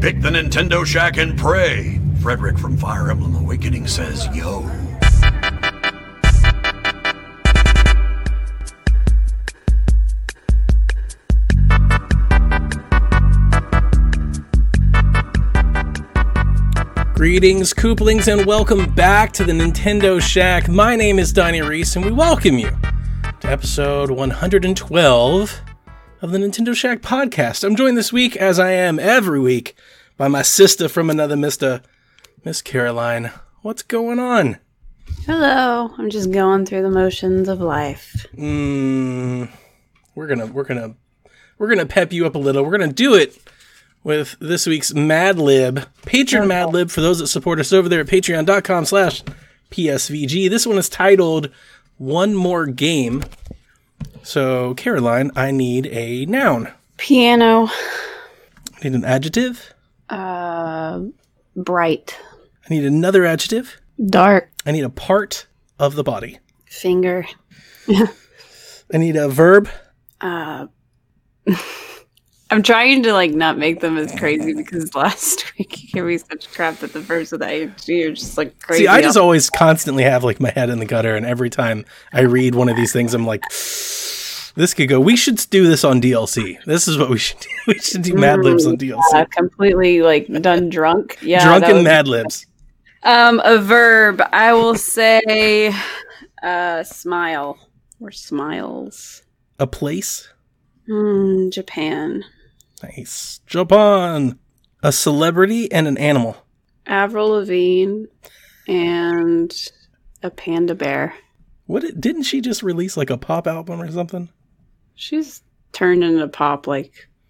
Pick the Nintendo Shack and pray. Frederick from Fire Emblem Awakening says, yo. Greetings, Kooplings, and welcome back to the Nintendo Shack. My name is Donnie Reese, and we welcome you to episode 112 of the Nintendo Shack podcast. I'm joined this week, as I am every week, by my sister from another mister, Miss Caroline. What's going on? Hello. I'm just going through the motions of life. We're gonna pep you up a little. We're gonna do it with this week's Mad Lib, Patreon Mad Lib, for those that support us over there at patreon.com/PSVG. This one is titled One More Game. So, Caroline, I need a noun. Piano. I need an adjective. Bright. I need another adjective. Dark. I need a part of the body. Finger. I need a verb. I'm trying to, not make them as crazy because last week you gave me such crap that the verbs with ING are just, crazy. See, I just always constantly have, my head in the gutter, and every time I read one of these things, I'm like, this could go. We should do this on DLC. This is what we should do. We should do Mad Libs on DLC. Completely, done drunk. Yeah, drunk and Mad Libs. A verb. I will say smile or smiles. A place? Japan. Nice. Japan. A celebrity and an animal. Avril Lavigne and a panda bear. What? Didn't she just release a pop album or something? She's turned into pop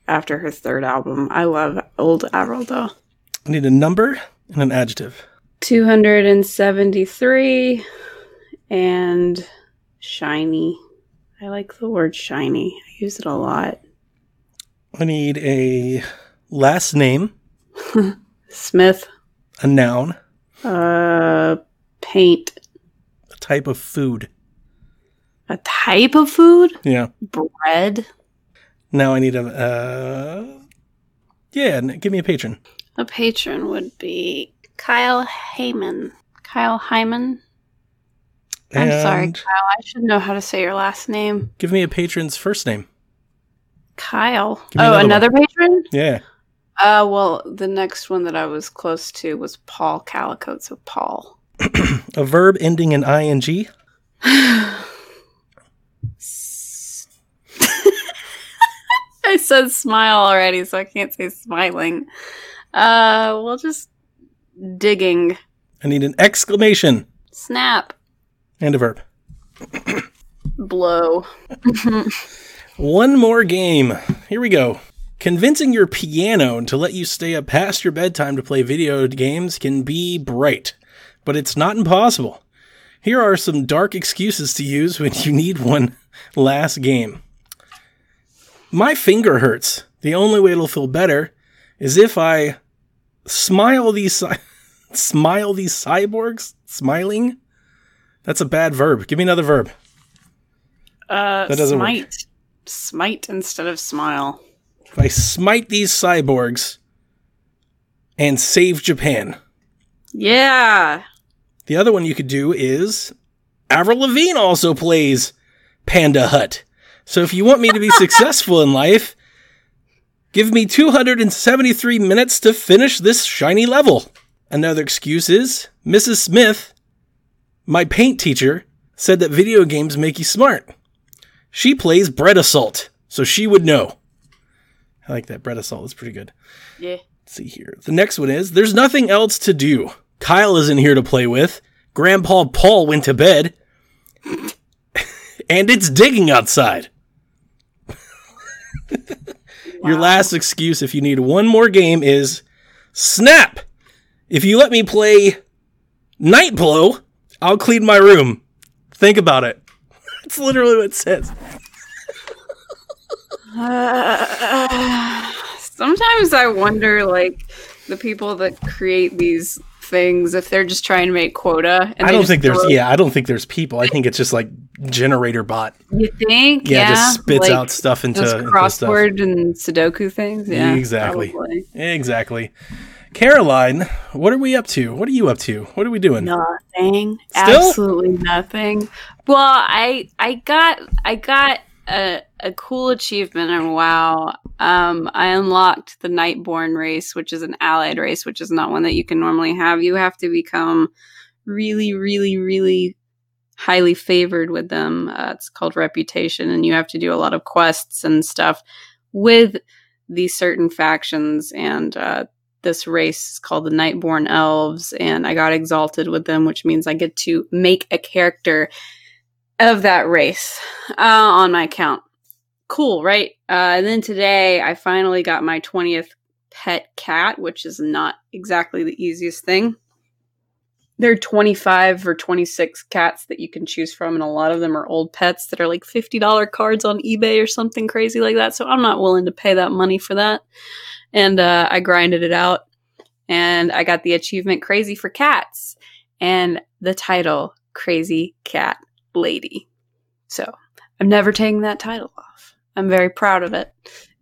after her third album. I love old Avril though. I need a number and an adjective. 273 and shiny. I like the word shiny. I use it a lot. I need a last name. Smith. A noun. Paint. A type of food. A type of food? Yeah. Bread. Now I need a... give me a patron. A patron would be Kyle Hyman. Kyle Hyman. I'm sorry, Kyle. I should know how to say your last name. Give me a patron's first name. Kyle. Another patron? Yeah. The next one that I was close to was Paul Calicote, so Paul. A verb ending in ing? I said smile already, so I can't say smiling. We'll just digging. I need an exclamation. Snap. And a verb. Blow. One more game. Here we go. Convincing your piano to let you stay up past your bedtime to play video games can be bright, but it's not impossible. Here are some dark excuses to use when you need one last game. My finger hurts. The only way it'll feel better is if I smile these cyborgs? Smiling? That's a bad verb. Give me another verb. That doesn't smite. Work. Smite instead of smile. If I smite these cyborgs and save Japan. Yeah. The other one you could do is Avril Lavigne also plays Panda Hut. So if you want me to be successful in life, give me 273 minutes to finish this shiny level. Another excuse is Mrs. Smith, my paint teacher, said that video games make you smart. She plays Bread Assault, so she would know. I like that. Bread Assault is pretty good. Yeah. Let's see here. The next one is, there's nothing else to do. Kyle isn't here to play with. Grandpa Paul went to bed. And it's digging outside. Wow. Your last excuse if you need one more game is, snap! If you let me play Nightblow, I'll clean my room. Think about it. That's literally what it says. Sometimes I wonder, the people that create these things, if they're just trying to make quota. And I don't think there's people. I think it's just generator bot. You think? Yeah, just spits like out stuff into those crossword into stuff. And Sudoku things. Yeah, exactly. Probably. Exactly. Caroline, what are we up to? What are you up to? What are we doing? Nothing. Still? Absolutely nothing. Well, I got a cool achievement in WoW. I unlocked the Nightborn race, which is an allied race, which is not one that you can normally have. You have to become really, really, really highly favored with them. It's called reputation, and you have to do a lot of quests and stuff with these certain factions, and this race is called the Nightborn Elves, and I got exalted with them, which means I get to make a character of that race on my account. Cool, right? And then today, I finally got my 20th pet cat, which is not exactly the easiest thing. There are 25 or 26 cats that you can choose from, and a lot of them are old pets that are like $50 cards on eBay or something crazy like that, so I'm not willing to pay that money for that. And I grinded it out, and I got the achievement Crazy for Cats, and the title, Crazy Cat Lady. So I'm never taking that title off. I'm very proud of it.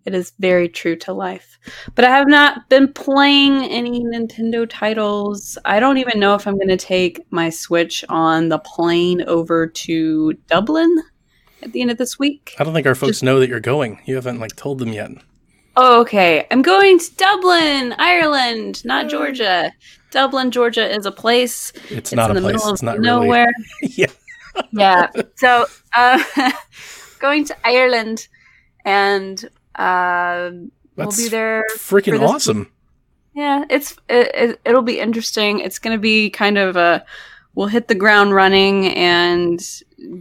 It is very true to life. But I have not been playing any Nintendo titles. I don't even know if I'm going to take my Switch on the plane over to Dublin at the end of this week. I don't think our folks know that you're going. You haven't told them yet. Oh, okay. I'm going to Dublin, Ireland, not Georgia. Dublin, Georgia is a place. It's not a place. It's not nowhere. Really. Yeah. So, going to Ireland, and we'll be there. Freaking awesome. Yeah, it'll be interesting. It's going to be kind of we'll hit the ground running and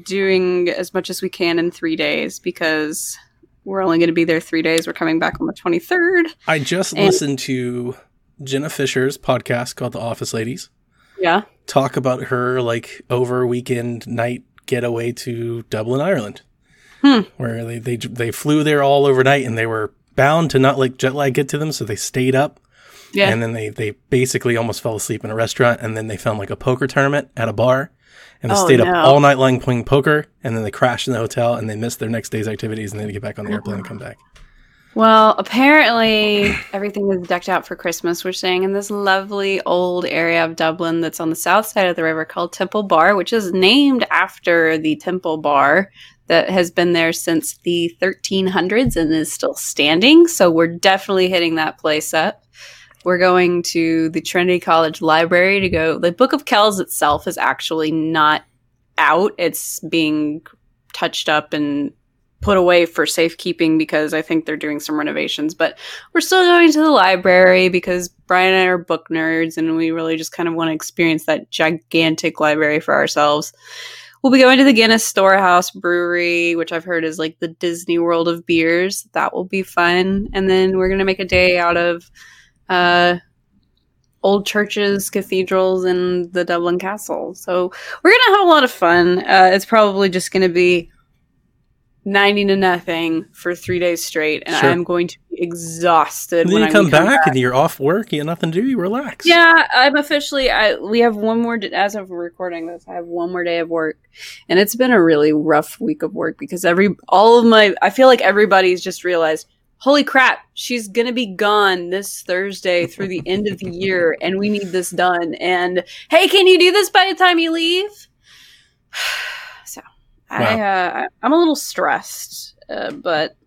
doing as much as we can in 3 days, because we're only going to be there 3 days. We're coming back on the 23rd. I just listened to Jenna Fisher's podcast called The Office Ladies. Yeah. Talk about her over weekend night getaway to Dublin, Ireland. Where they flew there all overnight, and they were bound to not let jet lag get to them. So they stayed up. Yeah. And then they basically almost fell asleep in a restaurant. And then they found a poker tournament at a bar. And they stayed up all night long playing poker, and then they crashed in the hotel, and they missed their next day's activities, and they had to get back on the airplane and come back. Well, apparently everything is decked out for Christmas. We're staying in this lovely old area of Dublin that's on the south side of the river called Temple Bar, which is named after the Temple Bar that has been there since the 1300s and is still standing. So we're definitely hitting that place up. We're going to the Trinity College Library to go. The Book of Kells itself is actually not out. It's being touched up and put away for safekeeping because I think they're doing some renovations. But we're still going to the library because Brian and I are book nerds, and we really just kind of want to experience that gigantic library for ourselves. We'll be going to the Guinness Storehouse Brewery, which I've heard is the Disney World of beers. That will be fun. And then we're going to make a day out of old churches, cathedrals, and the Dublin Castle. So we're going to have a lot of fun. It's probably just going to be 90 to nothing for 3 days straight. And sure. I'm going to be exhausted. And then when you come back and you're off work. You have nothing to do. You relax. Yeah, I'm officially, we have one more, as of recording this, I have one more day of work. And it's been a really rough week of work because I feel like everybody's just realized, holy crap, she's going to be gone this Thursday through the end of the year, and we need this done. And, hey, can you do this by the time you leave? So, wow. I'm a little stressed, but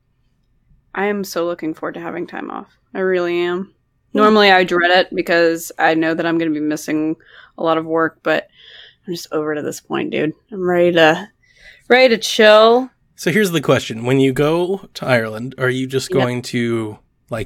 I am so looking forward to having time off. I really am. Normally, I dread it because I know that I'm going to be missing a lot of work, but I'm just over to this point, dude. I'm ready to chill. So here's the question. When you go to Ireland, are you just going to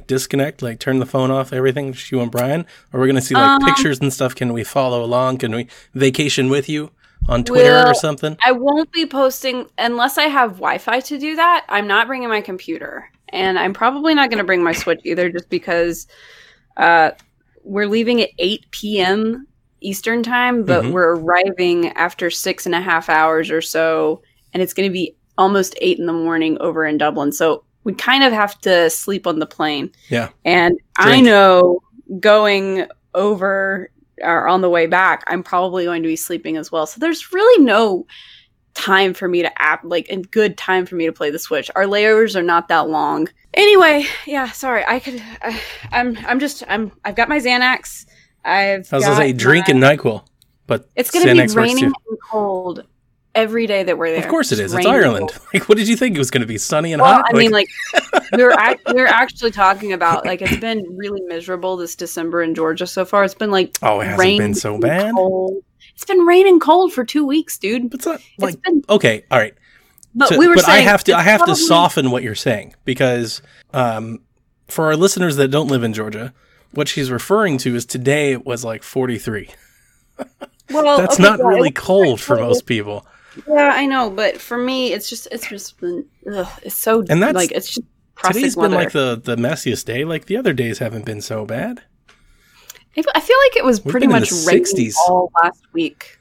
disconnect, turn the phone off, everything, just you and Brian? Or we're going to see pictures and stuff? Can we follow along? Can we vacation with you on Twitter or something? I won't be posting unless I have Wi-Fi to do that. I'm not bringing my computer, and I'm probably not going to bring my Switch either, just because we're leaving at 8 p.m. Eastern time, but we're arriving after 6.5 hours or so, and it's going to be almost 8 a.m. over in Dublin. So we kind of have to sleep on the plane. Yeah. And drink. I know going over or on the way back, I'm probably going to be sleeping as well. So there's really no time for me to good time for me to play the Switch. Our layovers are not that long. Anyway, yeah, sorry. I've got my Xanax. Drink and NyQuil, but it's going to be raining and cold every day that we're there. Of course it is. It's Ireland. Like, what did you think it was going to be? Sunny and hot? We're actually talking about, like, it's been really miserable this December in Georgia so far. It's been like, it hasn't been so bad. Cold. It's been raining cold for 2 weeks, dude. But it's not like, all right. But I have to soften what you're saying, because for our listeners that don't live in Georgia, what she's referring to is today it was like 43. Well, that's really cold for most people. Yeah, I know, but for me, it's just been it's so, and that's, like, it's just today's weather. Been like the messiest day. Like, the other days haven't been so bad. I feel like it was pretty much raining all last week.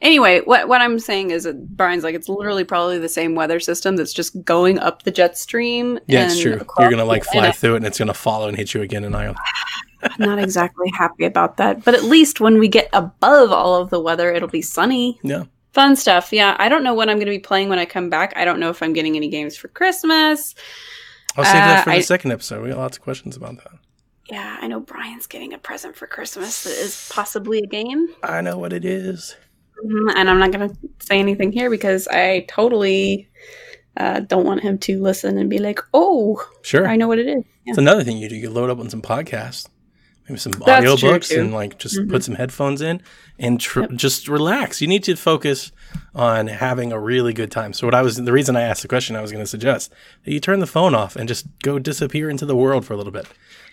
Anyway, what I'm saying is that Brian's like, it's literally probably the same weather system that's just going up the jet stream. Yeah, it's true. You're going to fly through it and it's going to follow and hit you again in Iowa. I'm not exactly happy about that. But at least when we get above all of the weather, it'll be sunny. Yeah. Fun stuff. Yeah. I don't know what I'm going to be playing when I come back. I don't know if I'm getting any games for Christmas. I'll save that for the second episode. We got lots of questions about that. Yeah, I know Brian's getting a present for Christmas that is possibly a game. I know what it is. And I'm not going to say anything here because I totally don't want him to listen and be like, oh, sure, I know what it is. Yeah. It's another thing you do. You load up on some podcasts, maybe some audiobooks, and just put some headphones in and just relax. You need to focus on having a really good time. So the reason I asked the question, I was going to suggest that you turn the phone off and just go disappear into the world for a little bit.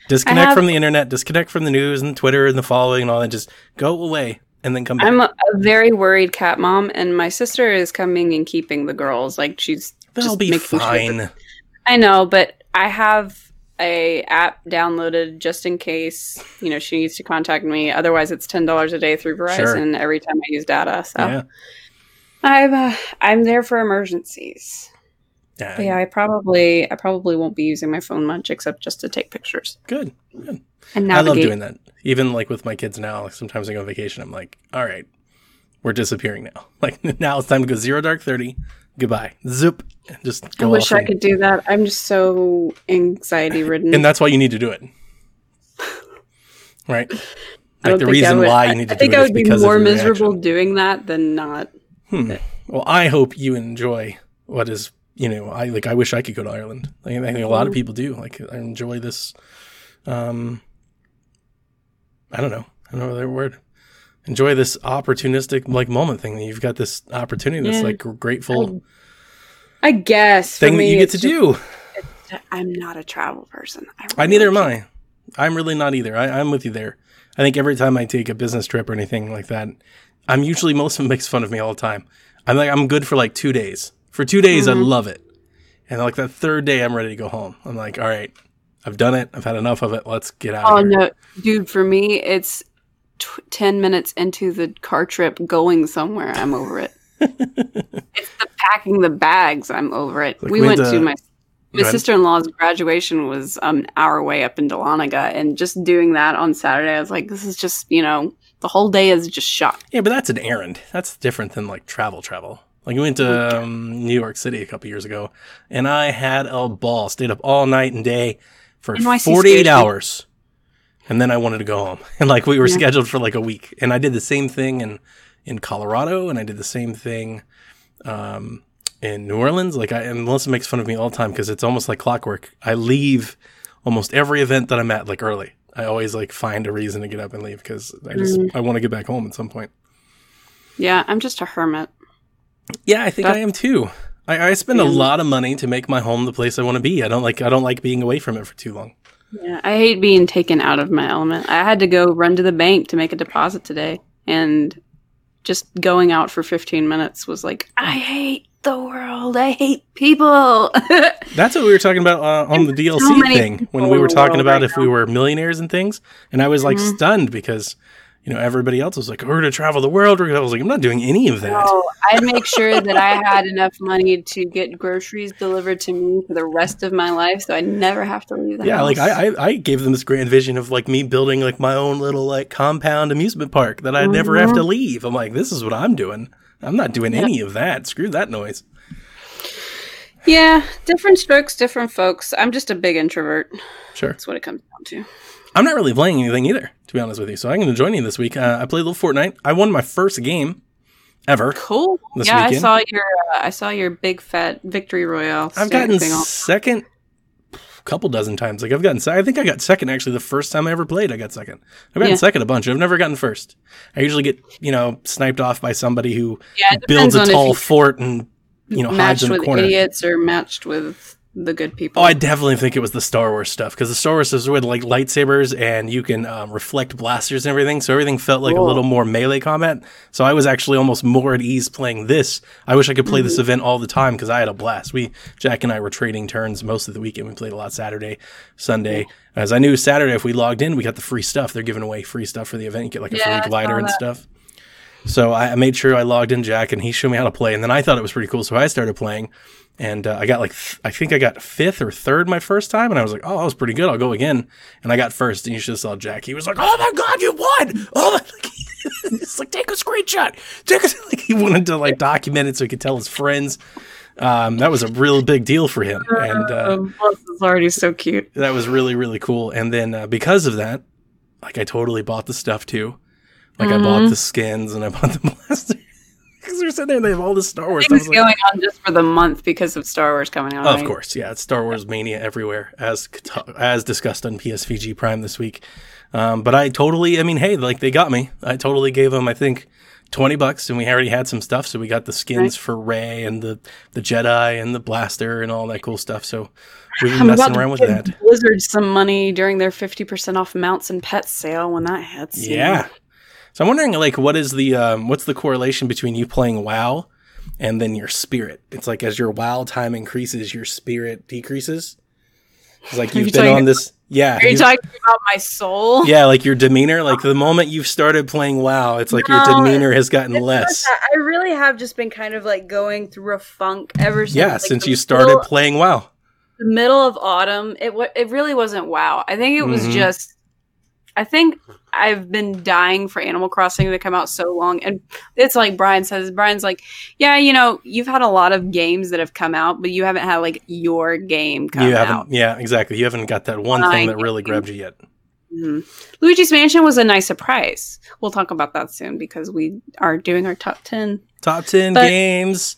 Disconnect from the internet, disconnect from the news and Twitter and the following and all that. Just go away. And then come back. I'm a very worried cat mom, and my sister is coming and keeping the girls. Like, she's they'll be fine. Sure I know, but I have a app downloaded just in case she needs to contact me. Otherwise, it's $10 a day through Verizon every time I use data. So yeah. I'm there for emergencies. Yeah, I probably won't be using my phone much except just to take pictures. Good. And I love doing that. Even with my kids now, sometimes I go on vacation. I'm like, all right, we're disappearing now. Like, now it's time to go 0 dark 30. Goodbye. Zoop. Just go. I wish I could do that. I'm just so anxiety ridden. And that's why you need to do it. Right. Like, the reason why you need to do it. I think I would be more miserable doing that than not. Well, I hope you enjoy what is, I wish I could go to Ireland. I think a lot of people do. Like, I enjoy this. I don't know their word. Enjoy this opportunistic moment thing. You've got this opportunity that's grateful. I guess thing that you get to do. I'm not a travel person. Neither am I. I'm really not either. I'm with you there. I think every time I take a business trip or anything like that, I'm usually most of them makes fun of me all the time. I'm like, I'm good for 2 days. For 2 days, I love it, and that third day, I'm ready to go home. I'm like, all right. I've done it. I've had enough of it. Let's get out of here. Oh, no. Dude, for me, it's 10 minutes into the car trip going somewhere. I'm over it. It's the packing the bags. I'm over it. We went to my sister-in-law's graduation was an hour away up in Dahlonega. And just doing that on Saturday, I was like, this is just, the whole day is just shot. Yeah, but that's an errand. That's different than travel. Like, we went to New York City a couple years ago, and I had a ball. Stayed up all night and day. For NYC 48 station. Hours, and then I wanted to go home. And we were scheduled for a week. And I did the same thing in Colorado, and I did the same thing in New Orleans. And Melissa makes fun of me all the time because it's almost like clockwork. I leave almost every event that I'm at early. I always find a reason to get up and leave because I want to get back home at some point. Yeah, I'm just a hermit. Yeah, I think I am too. I spend a lot of money to make my home the place I want to be. I don't like being away from it for too long. Yeah, I hate being taken out of my element. I had to go run to the bank to make a deposit today, and just going out for 15 minutes was like, I hate the world. I hate people. That's what we were talking about on the DLC thing when we were talking about if we were millionaires and things. And I was stunned because everybody else was like, we're going to travel the world. I was like, I'm not doing any of that. No, I'd make sure that I had enough money to get groceries delivered to me for the rest of my life so I never have to leave the house. Yeah, I gave them this grand vision of me building my own little compound amusement park that I'd never have to leave. I'm like, this is what I'm doing. I'm not doing any of that. Screw that noise. Yeah, different strokes, different folks. I'm just a big introvert. Sure. That's what it comes down to. I'm not really playing anything either, to be honest with you. So I'm going to join you this week. I played a little Fortnite. I won my first game ever. Cool. This weekend. I saw your big fat victory royale. I've gotten second a couple dozen times. Like I think I got second actually the first time I ever played. I got second. I've gotten second a bunch. I've never gotten first. I usually get, sniped off by somebody who builds a tall fort and hides in the corner. Matched with idiots or matched with the good people. Oh, I definitely think it was the Star Wars stuff, because the Star Wars stuff with like lightsabers and you can reflect blasters and everything. So everything felt like a little more melee combat. So I was actually almost more at ease playing this. I wish I could play this event all the time because I had a blast. Jack and I were trading turns most of the weekend. We played a lot Saturday, Sunday. As I knew Saturday, if we logged in, we got the free stuff. They're giving away free stuff for the event. You get like a free glider and stuff. So I made sure I logged in Jack and he showed me how to play. And then I thought it was pretty cool. So I started playing and I got I think I got fifth or third my first time. And I was like, oh, that was pretty good. I'll go again. And I got first. And you should have saw Jack. He was like, oh my God, you won. Oh, it's like, take a screenshot. Like he wanted to document it so he could tell his friends. That was a real big deal for him. And Melissa's already so cute. That was really, really cool. And then because of that, I totally bought the stuff too. I bought the skins and I bought the blasters. Because they're sitting there and they have all this Star Wars. Things going on just for the month because of Star Wars coming out. Of course, yeah. It's Star Wars mania everywhere, as discussed on PSVG Prime this week. But I totally, they got me. I totally gave them, I think, $20 and we already had some stuff. So we got the skins for Rey and the Jedi and the blaster and all that cool stuff. So we've been messing around with that. Blizzard some money during their 50% off mounts and pets sale when that hits. Yeah. So I'm wondering, what is the what's the correlation between you playing WoW and then your spirit? It's like as your WoW time increases, your spirit decreases. It's like you've been on this. Yeah. Are you talking about my soul? Yeah, your demeanor. The moment you've started playing WoW, it's your demeanor has gotten less. I really have just been kind of going through a funk ever since. Yeah, since you started playing WoW. The middle of autumn, it really wasn't WoW. I think it was just. I think I've been dying for Animal Crossing to come out so long. And it's like Brian says. Brian's like, yeah, you've had a lot of games that have come out, but you haven't had your game come out. Yeah, exactly. You haven't got that one thing that really grabbed you yet. Mm-hmm. Luigi's Mansion was a nice surprise. We'll talk about that soon because we are doing our top 10. Top 10 games.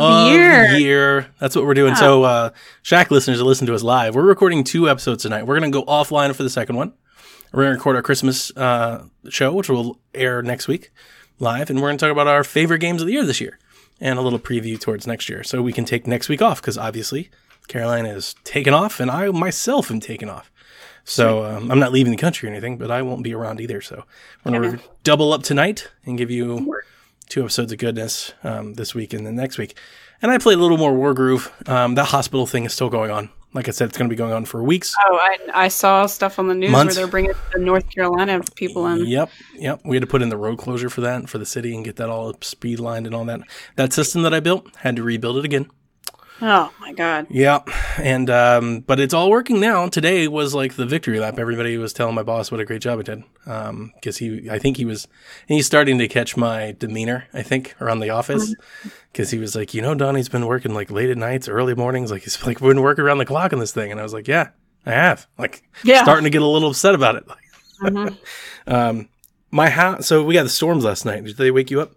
Year. That's what we're doing. Yeah. So Shack listeners that listen to us live, we're recording 2 episodes tonight. We're going to go offline for the second one. We're going to record our Christmas show, which will air next week live. And we're going to talk about our favorite games of the year this year and a little preview towards next year. So we can take next week off because obviously Carolina is taken off and I myself am taken off. So I'm not leaving the country or anything, but I won't be around either. So we're going to double up tonight and give you 2 episodes of goodness this week and then next week. And I played a little more Wargroove. That hospital thing is still going on. Like I said, it's going to be going on for weeks. Oh, I saw stuff on the news where they're bringing the North Carolina people in. Yep. We had to put in the road closure for that, for the city, and get that all speed lined and all that. That system that I built, had to rebuild it again. Oh, my God. Yeah. And, but it's all working now. Today was the victory lap. Everybody was telling my boss what a great job it did. Cause he's starting to catch my demeanor, I think, around the office. Cause he was like, Donnie's been working late at nights, early mornings. He's we've been working around the clock on this thing. And I was like, yeah, I have. Starting to get a little upset about it. My house. So we got the storms last night. Did they wake you up?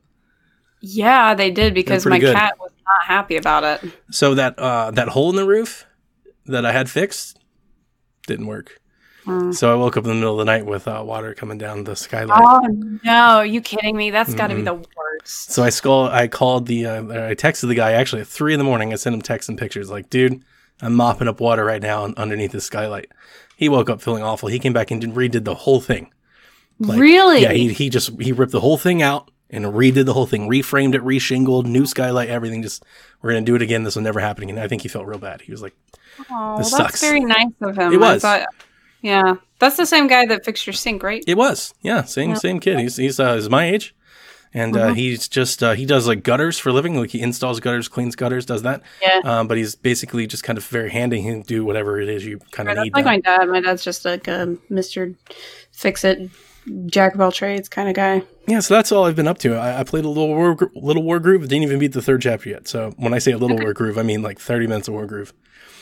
Yeah, they did because my cat was not happy about it. So that hole in the roof that I had fixed didn't work. So I woke up in the middle of the night with water coming down the skylight. Oh no, are you kidding me? That's got to be the worst. So I called I texted the guy actually at 3 a.m. I sent him texts and pictures dude, I'm mopping up water right now underneath the skylight. He woke up feeling awful. He came back and redid the whole thing. Really? Yeah, he ripped the whole thing out. And redid the whole thing, reframed it, reshingled, new skylight, everything. Just, we're going to do it again. This will never happen again. I think he felt real bad. He was like, oh, this sucks. That's very nice of him. It was. Yeah. That's the same guy that fixed your sink, right? It was. Yeah. Same kid. He's my age. And he's just, he does gutters for a living. He installs gutters, cleans gutters, does that. Yeah. But he's basically just kind of very handy. He can do whatever it is you kind of need. That's like my dad. My dad's just a Mr. Fix-It jack of all trades kind of guy. Yeah, so that's all I've been up to. I played a little Wargroove. Didn't even beat the third chapter yet. So when I say a little Wargroove, I mean like 30 minutes of Wargroove.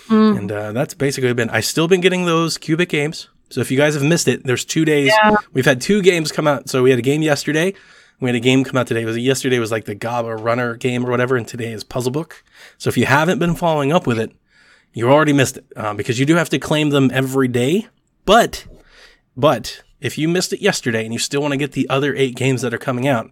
Mm. And that's basically been. I've still been getting those Cubic games. So if you guys have missed it, there's 2 days. Yeah. We've had two games come out. So we had a game yesterday. We had a game come out today. Yesterday was like the Gaba Runner game or whatever, and today is Puzzle Book. So if you haven't been following up with it, you already missed it because you do have to claim them every day. But if you missed it yesterday and you still want to get the other 8 games that are coming out,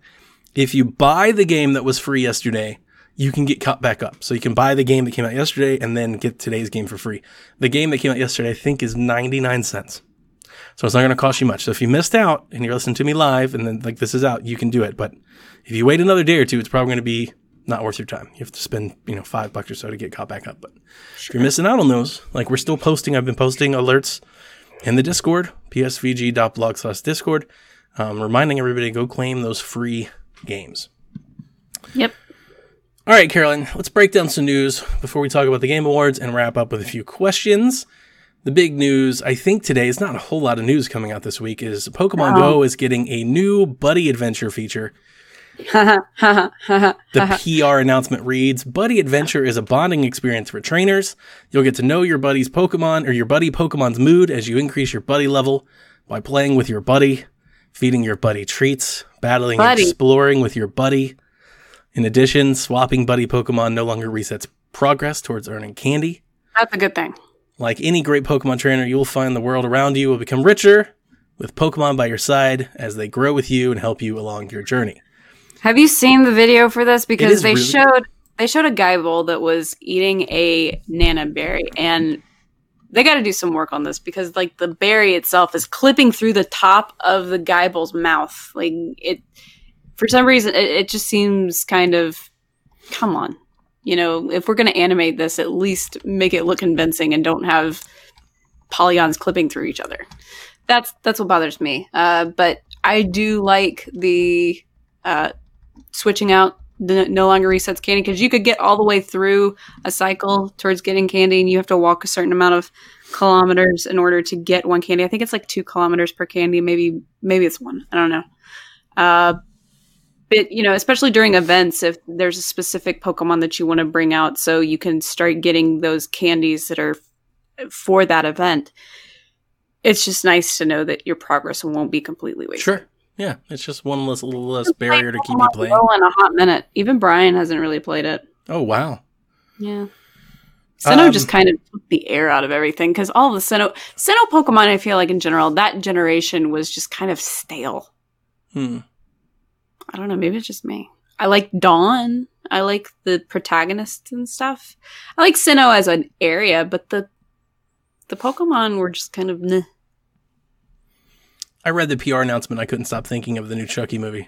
if you buy the game that was free yesterday, you can get caught back up. So you can buy the game that came out yesterday and then get today's game for free. The game that came out yesterday, I think, is 99 cents. So it's not going to cost you much. So if you missed out and you're listening to me live and then like this is out, you can do it. But if you wait another day or two, it's probably going to be not worth your time. You have to spend, $5 or so to get caught back up. But sure, if you're missing out on those, like we're still posting. I've been posting alerts in the Discord, psvg.blog/Discord, reminding everybody to go claim those free games. Yep. All right, Carolyn, let's break down some news before we talk about the Game Awards and wrap up with a few questions. The big news, I think today, is not a whole lot of news coming out this week, is Pokemon Go is getting a new Buddy Adventure feature. The PR announcement reads, Buddy Adventure is a bonding experience for trainers. You'll get to know your buddy's Pokemon or your buddy Pokemon's mood as you increase your buddy level by playing with your buddy, feeding your buddy treats, battling and exploring with your buddy. In addition, swapping buddy Pokemon no longer resets progress towards earning candy. That's a good thing. Like any great Pokemon trainer, you will find the world around you will become richer with Pokemon by your side as they grow with you and help you along your journey. Have you seen the video for this? Because they showed a Guyville that was eating a Nana berry, and they got to do some work on this because like the berry itself is clipping through the top of the Guyville's mouth. Like it, for some reason, it just seems kind of, come on. If we're going to animate this, at least make it look convincing and don't have polygons clipping through each other. That's what bothers me. But I do like the switching out the no longer resets candy, because you could get all the way through a cycle towards getting candy, and you have to walk a certain amount of kilometers in order to get one candy. I think it's like 2 kilometers per candy. Maybe it's one. I don't know. But, especially during events, if there's a specific Pokemon that you want to bring out so you can start getting those candies that are for that event, it's just nice to know that your progress won't be completely wasted. Sure. Yeah. It's just one less barrier to keep you playing. In a hot minute. Even Brian hasn't really played it. Oh, wow. Yeah. Sinnoh just kind of took the air out of everything, because all the Sinnoh Pokemon, I feel like in general, that generation was just kind of stale. Hmm. I don't know. Maybe it's just me. I like Dawn. I like the protagonists and stuff. I like Sinnoh as an area, but the Pokemon were just kind of meh. I read the PR announcement. I couldn't stop thinking of the new Chucky movie.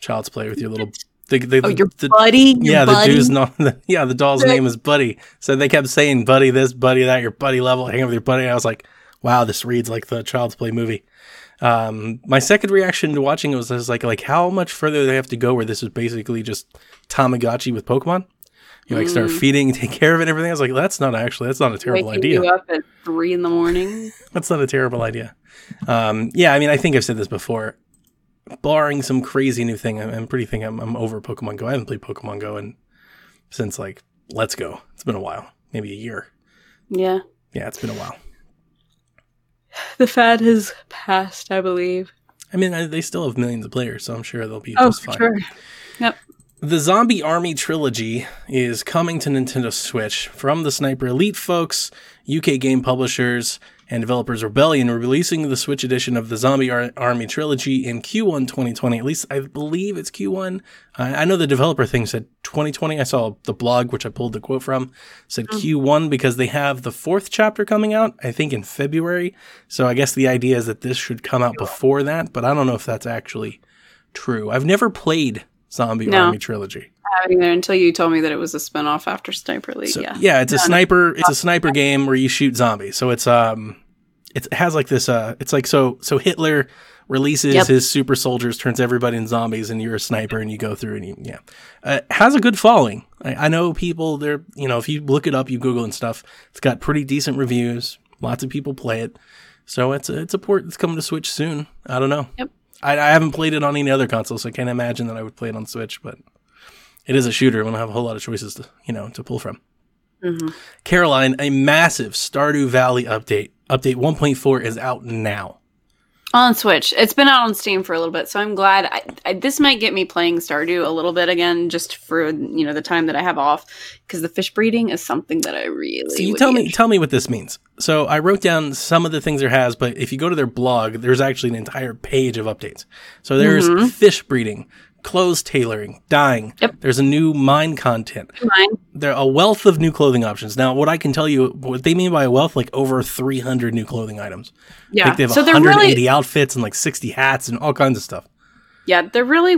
Child's Play with your little... Buddy? Yeah, buddy. The dude's not... the doll's name is Buddy. So they kept saying buddy this, buddy that, your buddy level, hang out with your buddy. And I was like, wow, this reads like the Child's Play movie. My second reaction to watching it was like how much further they have to go where this is basically just Tamagotchi with Pokemon. You like start feeding, take care of it, and everything. I was like, that's not a terrible idea. You up at 3 a.m. That's not a terrible idea. I think I've said this before. Barring some crazy new thing, I'm over Pokemon Go. I haven't played Pokemon Go since like Let's Go. It's been a while, maybe a year. Yeah. Yeah, it's been a while. The fad has passed, I believe. They still have millions of players, so I'm sure they'll be just fine. Sure. Yep. The Zombie Army Trilogy is coming to Nintendo Switch from the Sniper Elite folks, UK game publishers, and developers Rebellion, releasing the Switch edition of the Zombie Army Trilogy in Q1 2020. At least I believe it's Q1. I know the developer thing said 2020. I saw the blog, which I pulled the quote from, said Q1 because they have the 4th chapter coming out, I think, in February. So I guess the idea is that this should come out before that, but I don't know if that's actually true. I've never played Zombie Army Trilogy. I haven't either until you told me that it was a spinoff after Sniper Elite. So, it's a sniper game where you shoot zombies. So it's it has like this it's like so Hitler releases his super soldiers, turns everybody into zombies, and you're a sniper and you go through and it has a good following. I know people there. If you look it up, you Google and stuff, it's got pretty decent reviews. Lots of people play it. So it's a port that's coming to Switch soon. I don't know. Yep. I haven't played it on any other console, so I can't imagine that I would play it on Switch, but it is a shooter. We don't have a whole lot of choices to pull from. Mm-hmm. Caroline, a massive Stardew Valley update. Update 1.4 is out now. On Switch. It's been out on Steam for a little bit, so I'm glad. This might get me playing Stardew a little bit again, just for the time that I have off, because the fish breeding is something that I really. So tell me what this means. So I wrote down some of the things there has, but if you go to their blog, there's actually an entire page of updates. So there's fish breeding, clothes tailoring, dyeing. Yep. There's a new mine content. There are a wealth of new clothing options. Now, what I can tell you, what they mean by a wealth, like over 300 new clothing items. Yeah. Like they have 180 outfits and like 60 hats and all kinds of stuff. Yeah, they're really,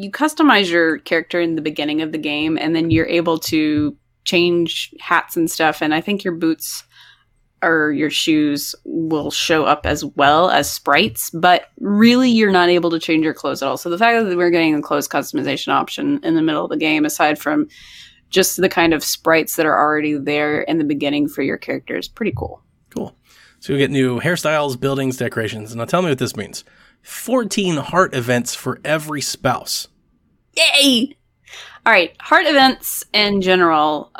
you customize your character in the beginning of the game, and then you're able to change hats and stuff. And I think your boots or your shoes will show up as well as sprites, but really you're not able to change your clothes at all. So the fact that we're getting a clothes customization option in the middle of the game, aside from just the kind of sprites that are already there in the beginning for your character, is pretty cool. Cool. So you get new hairstyles, buildings, decorations. Now tell me what this means. 14 heart events for every spouse. Yay! All right, heart events in general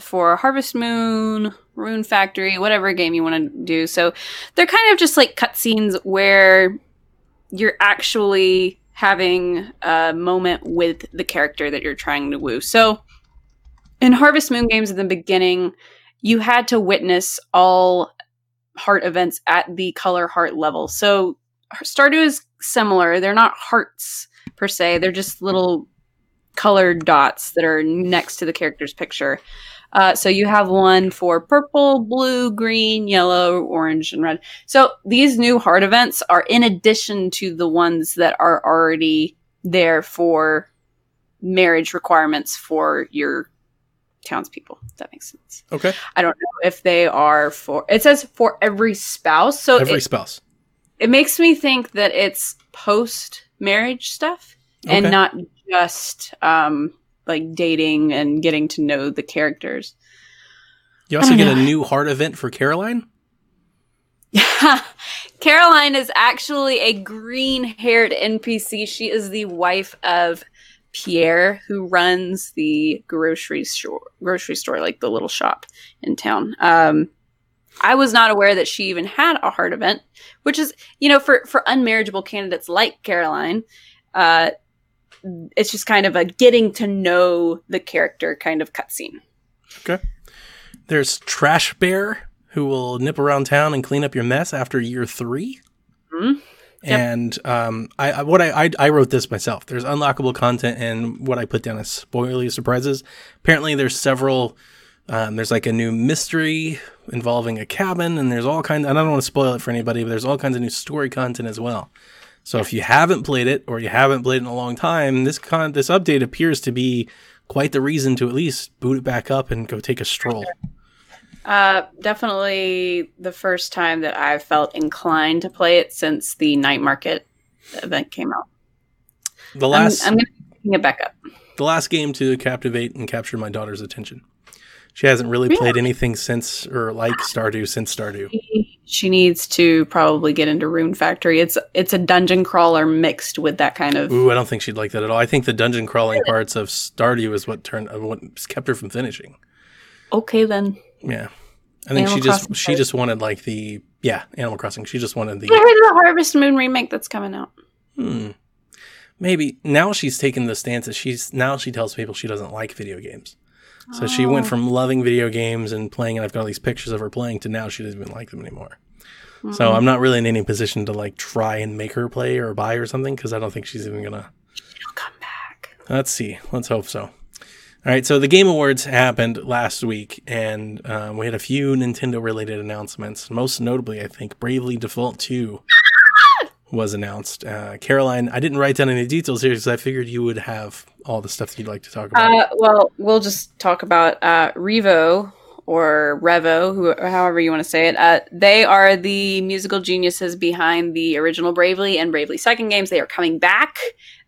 for Harvest Moon, Rune Factory, whatever game you want to do. So they're kind of just like cutscenes where you're actually having a moment with the character that you're trying to woo. So in Harvest Moon games in the beginning, you had to witness all heart events at the color heart level. So Stardew is similar. They're not hearts per se. They're just little colored dots that are next to the character's picture. So you have one for purple, blue, green, yellow, orange, and red. So these new heart events are in addition to the ones that are already there for marriage requirements for your townspeople. If that makes sense. Okay. I don't know if they are for... It says for every spouse. So every spouse. It makes me think that it's post-marriage stuff and not just... like dating and getting to know the characters. You also get a new heart event for Caroline? Yeah. Caroline is actually a green-haired NPC. She is the wife of Pierre, who runs the grocery store, like the little shop in town. I was not aware that she even had a heart event, which is, for unmarriageable candidates like Caroline, it's just kind of a getting to know the character kind of cutscene. Okay. There's Trash Bear, who will nip around town and clean up your mess after year 3. Mm-hmm. Yep. And I wrote this myself. There's unlockable content, and what I put down as spoilery surprises. Apparently there's several, there's like a new mystery involving a cabin, and there's all kinds, and I don't want to spoil it for anybody, but there's all kinds of new story content as well. So if you haven't played it, or you haven't played it in a long time, this update appears to be quite the reason to at least boot it back up and go take a stroll. Definitely the first time that I've felt inclined to play it since the night market event came out. I'm going to bring it back up. The last game to captivate and capture my daughter's attention. She hasn't really played anything since, or like Stardew since Stardew. She needs to probably get into Rune Factory. It's a dungeon crawler mixed with that kind of... Ooh, I don't think she'd like that at all. I think the dungeon crawling parts of Stardew is what kept her from finishing. Okay, then. Yeah. I think she just wanted like the... Yeah, Animal Crossing. She just wanted the... I heard the Harvest Moon remake that's coming out. Maybe. Now she's taken the stance that she tells people she doesn't like video games. So she went from loving video games and playing, and I've got all these pictures of her playing, to now she doesn't even like them anymore. Mm-hmm. So I'm not really in any position to like try and make her play or buy or something, because I don't think she's even going to. She'll come back. Let's see. Let's hope so. All right. So the Game Awards happened last week, and we had a few Nintendo-related announcements. Most notably, I think, Bravely Default 2 was announced. Caroline, I didn't write down any details here because I figured you would have all the stuff that you'd like to talk about. Well, we'll just talk about Revo, or Revo, however you want to say it. They are the musical geniuses behind the original Bravely and Bravely Second games. They are coming back.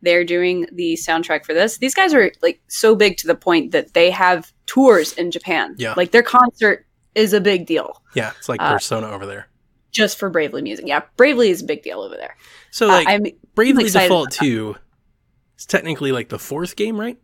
They're doing the soundtrack for this. These guys are like so big to the point that they have tours in Japan. Yeah. Like their concert is a big deal. Yeah, it's like Persona over there. just for Bravely music. Yeah, Bravely is a big deal over there. So like Bravely Default 2 is technically like the fourth game, right?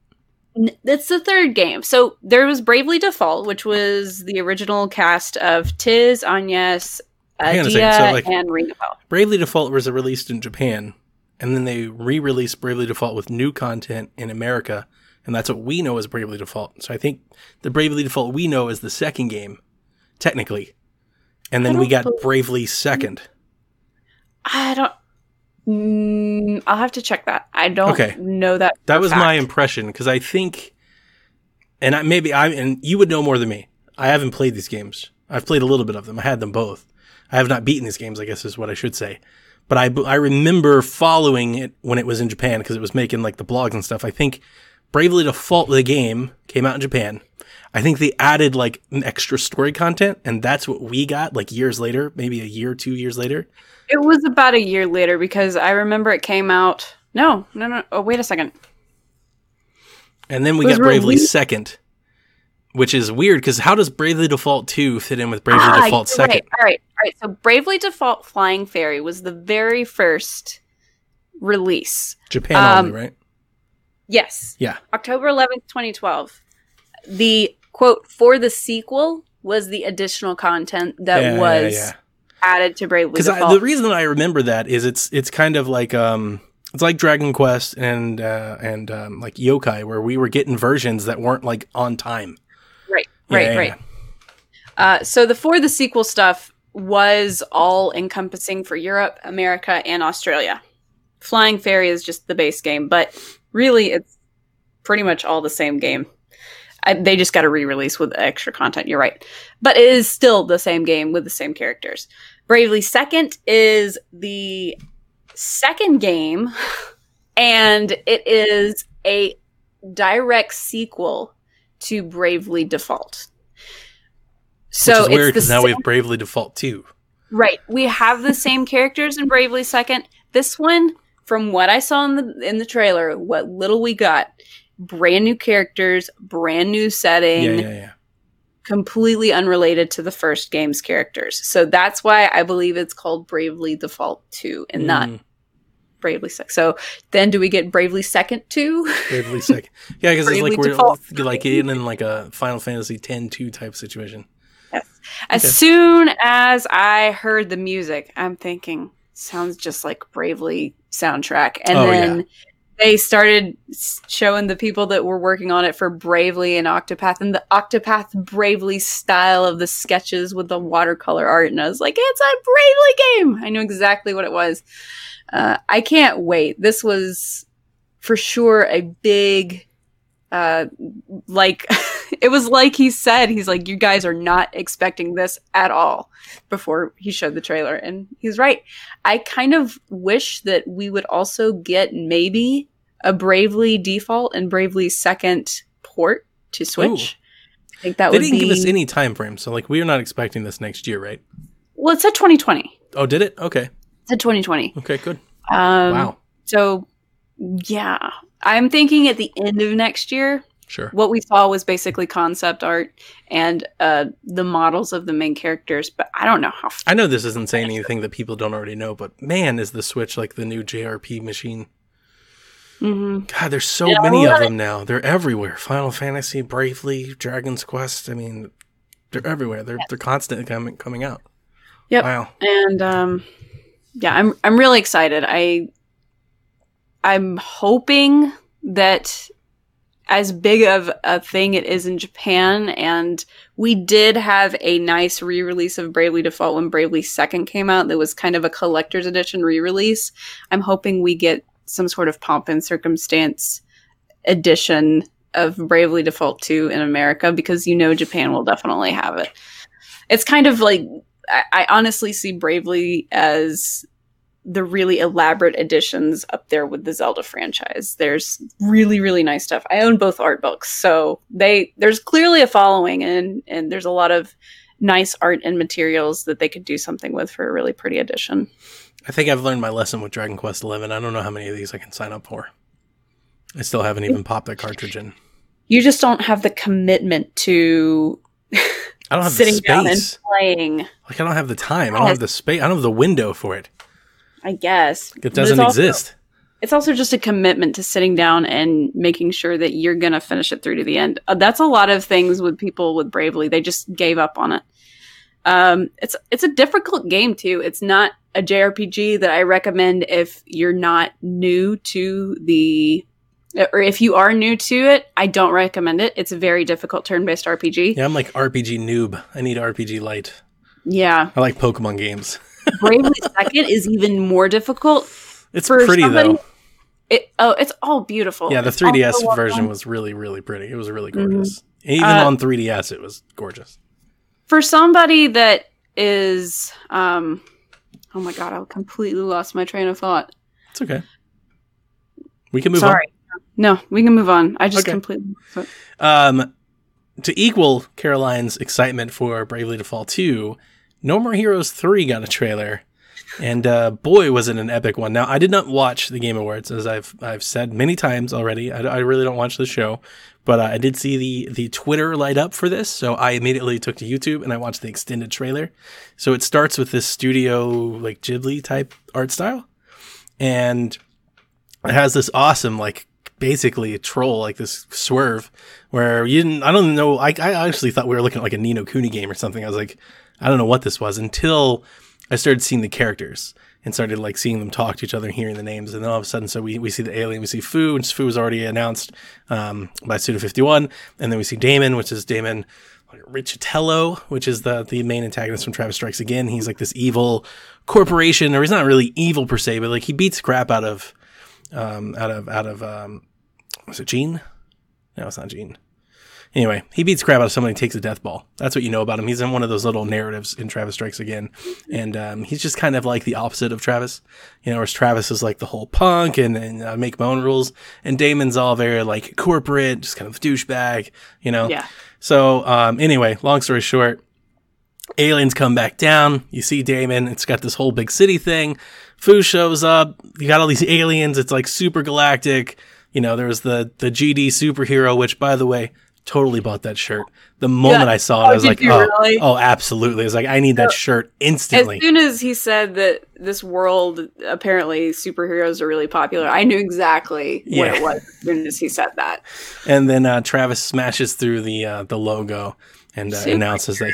It's the third game. So there was Bravely Default, which was the original cast of Tiz, Agnes, Dia, and Ringo. Bravely Default was released in Japan, and then they re-released Bravely Default with new content in America, and that's what we know as Bravely Default. So I think the Bravely Default we know is the second game, technically. And then we got Bravely Second. I'll have to check that. I don't know that. That was my impression, because I think, and you would know more than me. I haven't played these games. I've played a little bit of them. I had them both. I have not beaten these games, I guess is what I should say. But I remember following it when it was in Japan, because it was making like the blogs and stuff. I think Bravely Default, the game, came out in Japan. I think they added like an extra story content, and that's what we got like years later, maybe a year, 2 years later. It was about a year later, because I remember it came out. No. Oh, wait a second. And then we got Bravely Second, which is weird, because how does Bravely Default 2 fit in with Bravely Default Second? Right. All right. So Bravely Default Flying Fairy was the very first release. Japan only, right? Yes. Yeah. October 11th, 2012. The quote for the sequel was the additional content that was added to Bravely Default. Because the reason that I remember that is it's kind of like it's like Dragon Quest and like Yokai, where we were getting versions that weren't like on time. Right. So the for the sequel stuff was all encompassing for Europe, America, and Australia. Flying Fairy is just the base game, but really it's pretty much all the same game. They just got a re-release with extra content. You're right. But it is still the same game with the same characters. Bravely Second is the second game, and it is a direct sequel to Bravely Default. So which is weird, because now we have Bravely Default 2. Right. We have the same characters in Bravely Second. This one, from what I saw in the trailer, what little we got... brand new characters, brand new setting, completely unrelated to the first game's characters. So that's why I believe it's called Bravely Default 2 and not Bravely Second. So then do we get Bravely Second 2? Bravely Second. Yeah, because it's like we're like in like a Final Fantasy X-2 type situation. Yes. As soon as I heard the music, I'm thinking, sounds just like Bravely soundtrack. And they started showing the people that were working on it for Bravely and Octopath, and the Octopath Bravely style of the sketches with the watercolor art. And I was like, it's a Bravely game. I knew exactly what it was. I can't wait. This was for sure a big, it was like he said, he's like, you guys are not expecting this at all before he showed the trailer. And he's right. I kind of wish that we would also get maybe a Bravely Default and Bravely Second port to Switch. Ooh. I think that would be... They didn't give us any time frame, so like we're not expecting this next year, right? Well, it said 2020. Oh, did it? Okay. It said 2020. Okay, good. Wow. So, yeah. I'm thinking at the end of next year. Sure. What we saw was basically concept art and the models of the main characters, but I don't know how. I know this isn't saying anything that people don't already know, but man, is the Switch like the new JRP machine? Mm-hmm. God, there's so many of them now. They're everywhere. Final Fantasy, Bravely, Dragon's Quest. I mean, they're everywhere. They're constantly coming out. Yep. Wow. And I'm really excited. I'm hoping that as big of a thing it is in Japan, and we did have a nice re-release of Bravely Default when Bravely Second came out. That was kind of a collector's edition re-release. I'm hoping we get some sort of pomp and circumstance edition of Bravely Default 2 in America, because Japan will definitely have it. It's kind of like, I honestly see Bravely as... the really elaborate editions up there with the Zelda franchise. There's really, really nice stuff. I own both art books, so there's clearly a following, and there's a lot of nice art and materials that they could do something with for a really pretty edition. I think I've learned my lesson with Dragon Quest XI. I don't know how many of these I can sign up for. I still haven't even popped that cartridge in. You just don't have the commitment to... I don't have the space. Sitting down and playing. Like, I don't have the time. I don't have the space. I don't have the window for it. I guess. It doesn't exist. It's also just a commitment to sitting down and making sure that you're going to finish it through to the end. That's a lot of things with people with Bravely. They just gave up on it. It's a difficult game, too. It's not a JRPG that I recommend if you're not new to the... Or if you are new to it, I don't recommend it. It's a very difficult turn-based RPG. Yeah, I'm like RPG noob. I need RPG light. Yeah. I like Pokemon games. Bravely Second is even more difficult. It's pretty, though. It's all beautiful. Yeah, the 3DS version was really, really pretty. It was really gorgeous. Mm-hmm. Even on 3DS, it was gorgeous. For somebody that is... oh, my God. I completely lost my train of thought. It's okay. We can move on. No, we can move on. I just completely... to equal Caroline's excitement for Bravely Default 2, No More Heroes 3 got a trailer. And boy, was it an epic one. Now, I did not watch the Game Awards, as I've said many times already. I really don't watch the show. But I did see the Twitter light up for this, so I immediately took to YouTube and I watched the extended trailer. So it starts with this studio, like, Ghibli-type art style. And it has this awesome, like... basically a troll, like this swerve where you didn't, I don't know. I actually thought we were looking at like a Ni no Kuni game or something. I was like, I don't know what this was until I started seeing the characters and started like seeing them talk to each other and hearing the names. And then all of a sudden, so we see the alien, we see Fu, which Fu was already announced by Suda51. And then we see Damon, which is Damon Richitello, which is the main antagonist from Travis Strikes Again. He's like this evil corporation, or he's not really evil per se, but like he beats crap out of was it Gene? No, it's not Gene. Anyway, he beats crap out of somebody and takes a death ball. That's what you know about him. He's in one of those little narratives in Travis Strikes Again. And he's just kind of like the opposite of Travis. You know, whereas Travis is like the whole punk and make my own rules. And Damon's all very like corporate, just kind of douchebag, you know? Yeah. So anyway, long story short, aliens come back down. You see Damon. It's got this whole big city thing. Fu shows up. You got all these aliens. It's like super galactic. You know, there was the GD superhero, which, by the way, totally bought that shirt. The moment I saw it, I was like, oh, absolutely. I was like, I need that shirt instantly. As soon as he said that this world, apparently superheroes are really popular, I knew exactly what it was as soon as he said that. And then Travis smashes through the logo and announces that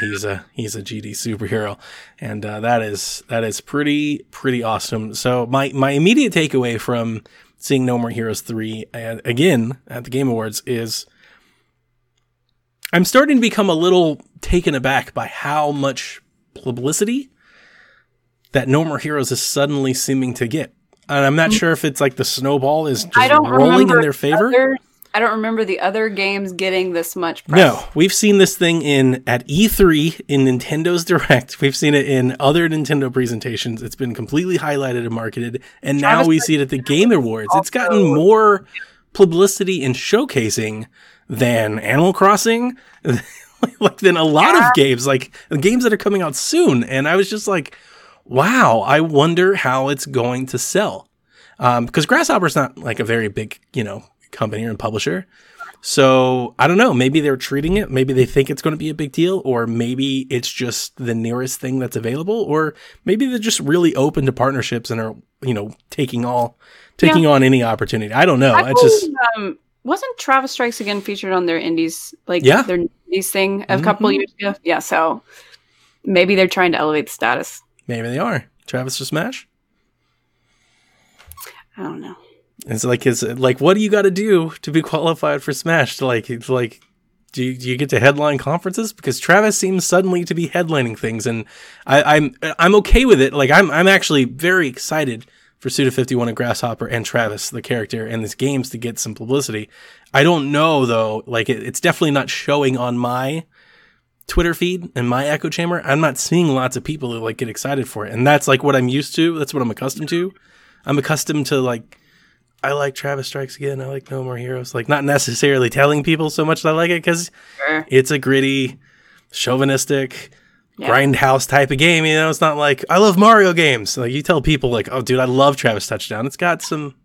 he's a GD superhero, and that is pretty awesome. So my immediate takeaway from seeing No More Heroes 3 again at the Game Awards is I'm starting to become a little taken aback by how much publicity that No More Heroes is suddenly seeming to get, and I'm not sure if it's like the snowball is just rolling in their favor. I don't remember the other games getting this much press. No, we've seen this thing at E3 in Nintendo's Direct. We've seen it in other Nintendo presentations. It's been completely highlighted and marketed. And now we see it at the Game Awards. It's gotten more publicity and showcasing than Animal Crossing, than a lot of games, like games that are coming out soon. And I was just like, wow, I wonder how it's going to sell. Because Grasshopper's not like a very big, you know, company and publisher. So I don't know, maybe they're treating it, maybe they think it's going to be a big deal, or maybe it's just the nearest thing that's available, or maybe they're just really open to partnerships and are, you know, taking on any opportunity. I don't know. Wasn't Travis Strikes Again featured on their indies, their indies thing a couple years ago? Yeah. So maybe they're trying to elevate the status. Maybe they are. Travis to Smash? I don't know. It's like, what do you got to do to be qualified for Smash? Do you get to headline conferences? Because Travis seems suddenly to be headlining things, and I'm okay with it. Like, I'm actually very excited for Suda51 and Grasshopper and Travis, the character, and these games to get some publicity. I don't know though. Like, it's definitely not showing on my Twitter feed and my echo chamber. I'm not seeing lots of people who like get excited for it, and that's like what I'm used to. That's what I'm accustomed to. I'm accustomed to like. I like Travis Strikes Again. I like No More Heroes. Like, not necessarily telling people so much that I like it, because it's a gritty, chauvinistic, grindhouse type of game. You know, it's not like, I love Mario games. Like, you tell people, like, oh, dude, I love Travis Touchdown. It's got some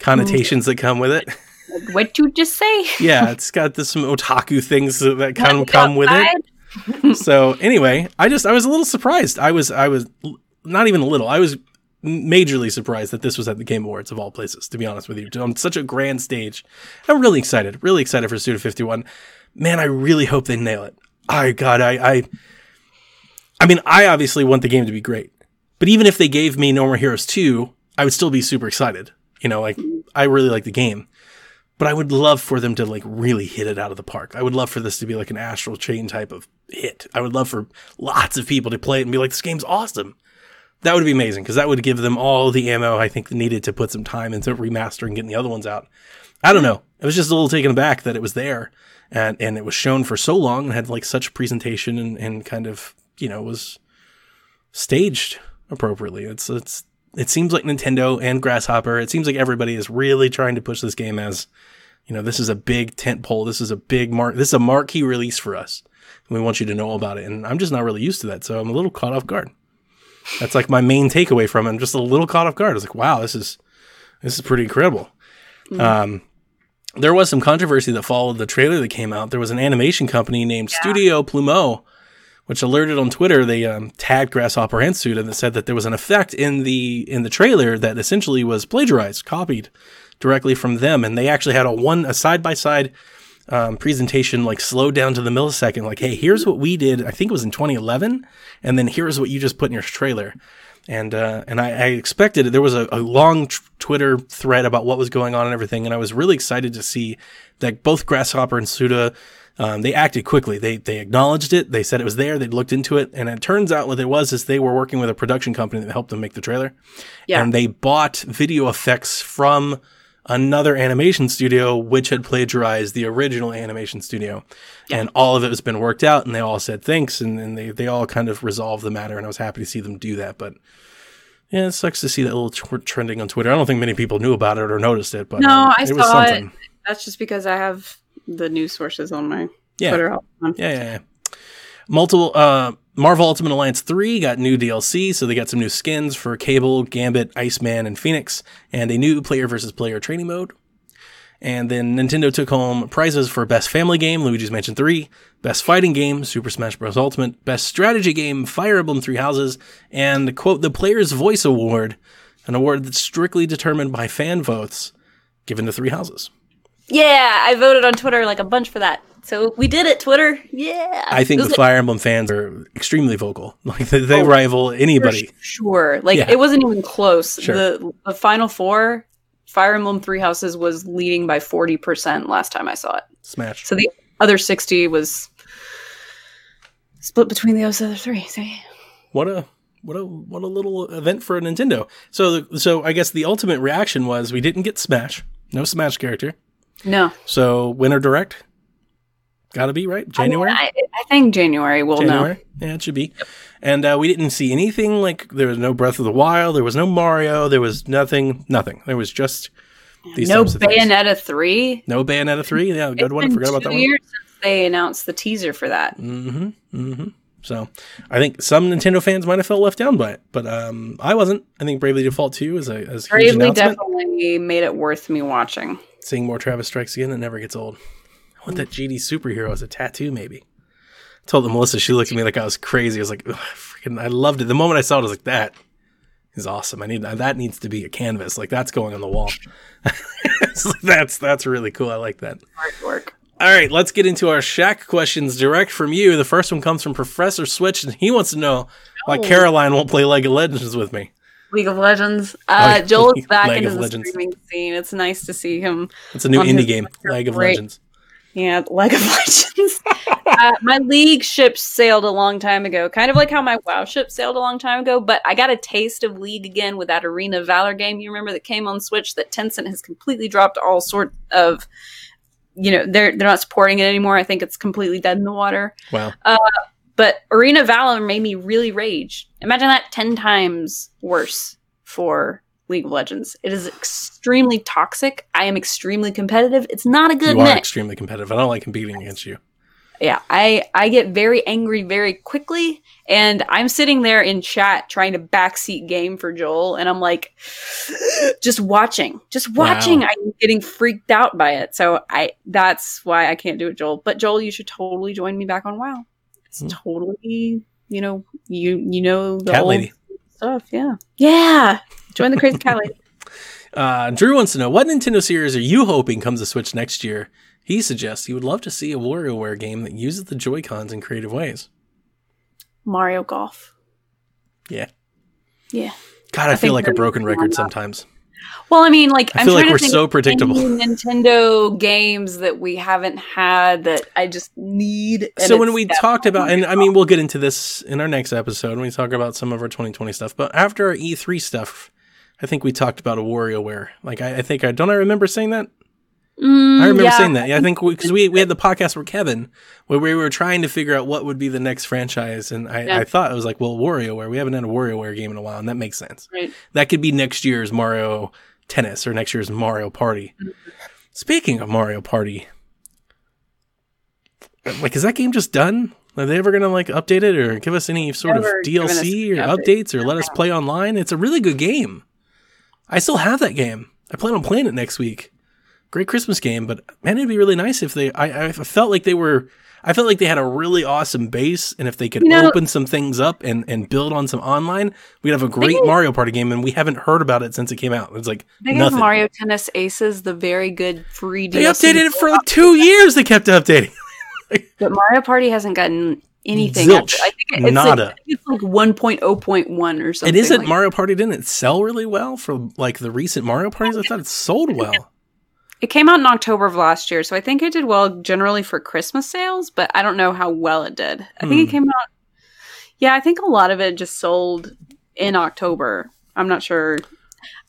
connotations that come with it. What you just say? Yeah, it's got some otaku things that come with it. So anyway, I was a little surprised. I was not even a little. I was majorly surprised that this was at the Game Awards of all places, to be honest with you, on such a grand stage. I'm really excited for Suda51. Man, I really hope they nail it. I mean, I obviously want the game to be great, but even if they gave me No More Heroes 2, I would still be super excited. You know, like, I really like the game, but I would love for them to, like, really hit it out of the park. I would love for this to be like an Astral Chain type of hit. I would love for lots of people to play it and be like, this game's awesome. That would be amazing, because that would give them all the ammo I think needed to put some time into remastering, getting the other ones out. I don't know. I was just a little taken aback that it was there, and it was shown for so long and had like such a presentation and kind of, you know, was staged appropriately. It seems like Nintendo and Grasshopper, it seems like everybody is really trying to push this game as, you know, this is a big tent pole. This is a big this is a marquee release for us. And we want you to know about it. And I'm just not really used to that. So I'm a little caught off guard. That's like my main takeaway from it. I'm just a little caught off guard. I was like, wow, this is pretty incredible. Mm-hmm. There was some controversy that followed the trailer that came out. There was an animation company named Studio Plumeau, which alerted on Twitter. They tagged Grasshopper and Suda and said that there was an effect in the trailer that essentially was plagiarized, copied directly from them. And they actually had a side-by-side presentation, like slowed down to the millisecond, like, hey, here's what we did. I think it was in 2011. And then here's what you just put in your trailer. And I expected it. There was a long Twitter thread about what was going on and everything. And I was really excited to see that both Grasshopper and Suda, they acted quickly. They acknowledged it. They said it was there. They looked into it. And it turns out what it was is they were working with a production company that helped them make the trailer. Yeah. And they bought video effects from another animation studio, which had plagiarized the original animation studio. Yeah. And all of it has been worked out, and they all said thanks, and they all kind of resolved the matter, and I was happy to see them do that. But yeah, it sucks to see that little trending on Twitter. I don't think many people knew about it or noticed it, but I saw it. That's just because I have the news sources on my Twitter. Yeah. Multiple, Marvel Ultimate Alliance 3 got new DLC, so they got some new skins for Cable, Gambit, Iceman, and Phoenix, and a new player versus player training mode. And then Nintendo took home prizes for Best Family Game, Luigi's Mansion 3, Best Fighting Game, Super Smash Bros. Ultimate, Best Strategy Game, Fire Emblem Three Houses, and, quote, the Player's Voice Award, an award that's strictly determined by fan votes given to Three Houses. Yeah, I voted on Twitter like a bunch for that. So we did it, Twitter. Yeah. I think the Fire Emblem fans are extremely vocal. Like they rival anybody. Sure. Like it wasn't even close. Sure. The final four, Fire Emblem Three Houses was leading by 40% last time I saw it. Smash. So the other 60 was split between those other three. So yeah. What a little event for Nintendo. So I guess the ultimate reaction was we didn't get Smash. No Smash character. No. So Winter Direct. Gotta be, right? January? I think January we'll know. Yeah, it should be. Yep. And we didn't see anything. Like, there was no Breath of the Wild. There was no Mario. There was nothing. There was just these types of things. No Bayonetta 3. Yeah, good one. I forgot about that one. It's been 2 years since they announced the teaser for that. Mm-hmm. So, I think some Nintendo fans might have felt left down by it. But I wasn't. I think Bravely Default 2 is a huge announcement. Bravely definitely made it worth me watching. Seeing more Travis Strikes Again, it never gets old. I want that GD superhero as a tattoo, maybe. I told Melissa, she looked at me like I was crazy. I was like, freaking, I loved it. The moment I saw it, I was like, that is awesome. That needs to be a canvas. Like, that's going on the wall. So that's really cool. I like that. Artwork. All right, let's get into our Shack questions direct from you. The first one comes from Professor Switch, and he wants to know why Caroline won't play League of Legends with me. League of Legends. Joel is back into the streaming scene. It's nice to see him. It's a new indie game, League of Legends. Yeah, League of Legends. My League ship sailed a long time ago, kind of like how my WoW ship sailed a long time ago, but I got a taste of League again with that Arena of Valor game you remember that came on Switch that Tencent has completely dropped all sorts of, you know, they're not supporting it anymore. I think it's completely dead in the water. Wow. But Arena of Valor made me really rage. Imagine that 10 times worse for League of Legends. It is extremely toxic. I am extremely competitive. It's not a good mix. You are extremely competitive. I don't like competing against you. Yeah, I get very angry very quickly, and I'm sitting there in chat trying to backseat game for Joel, and I'm like, just watching. Wow. I'm getting freaked out by it. So that's why I can't do it, Joel. But Joel, you should totally join me back on WoW. It's totally, you know the cat old lady stuff. Yeah. Join the crazy cat lady. Drew wants to know, what Nintendo series are you hoping comes to Switch next year? He suggests he would love to see a WarioWare game that uses the Joy-Cons in creative ways. Mario Golf. Yeah. God, I feel like a broken record sometimes. Well, I mean, like, I feel like we're so predictable. Nintendo games that we haven't had that I just need. So when we talked about, and I mean, we'll get into this in our next episode when we talk about some of our 2020 stuff. But after our E3 stuff, I think we talked about a WarioWare. Like, I remember saying that. I remember saying that. Yeah, I think because we had the podcast with Kevin where we were trying to figure out what would be the next franchise, and I thought it was like, well, WarioWare. We haven't had a WarioWare game in a while, and that makes sense. Right. That could be next year's Mario Tennis or next year's Mario Party. Speaking of Mario Party, like, is that game just done? Are they ever gonna like update it or give us any sort of DLC or updates or let us play online? It's a really good game. I still have that game. I plan on playing it next week. Great Christmas game, but man, it'd be really nice if they. I felt like they had a really awesome base, and if they could open some things up and build on some online, we'd have a great Mario Party game. And we haven't heard about it since it came out. It's like they gave Mario Tennis Aces the very good free DLC. They updated it for like 2 years. They kept updating, but Mario Party hasn't gotten anything. Zilch, I think it's nada. Like, I think it's like 1.0.1 or something. It isn't like Mario Party. Didn't it sell really well for like the recent Mario parties? I thought it sold well. It came out in October of last year, so I think it did well generally for Christmas sales, but I don't know how well it did. I think it came out... Yeah, I think a lot of it just sold in October. I'm not sure.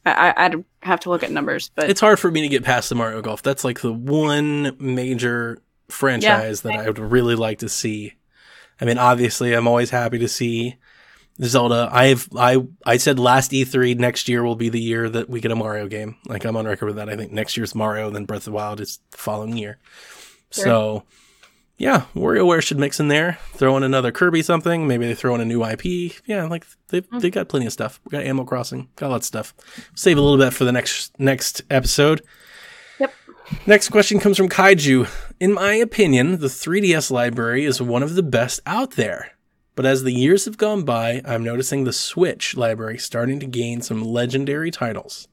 I'd have to look at numbers, but... It's hard for me to get past the Mario Golf. That's like the one major franchise that I would really like to see. I mean, obviously, I'm always happy to see Zelda. I said last E3 next year will be the year that we get a Mario game. Like, I'm on record with that. I think next year's Mario, then Breath of the Wild is the following year. Sure. So yeah, WarioWare should mix in there. Throw in another Kirby something. Maybe they throw in a new IP. Yeah, like they got plenty of stuff. We got Animal Crossing. Got a lot of stuff. Save a little bit for the next episode. Yep. Next question comes from Kaiju. In my opinion, the 3DS library is one of the best out there. But as the years have gone by, I'm noticing the Switch library starting to gain some legendary titles.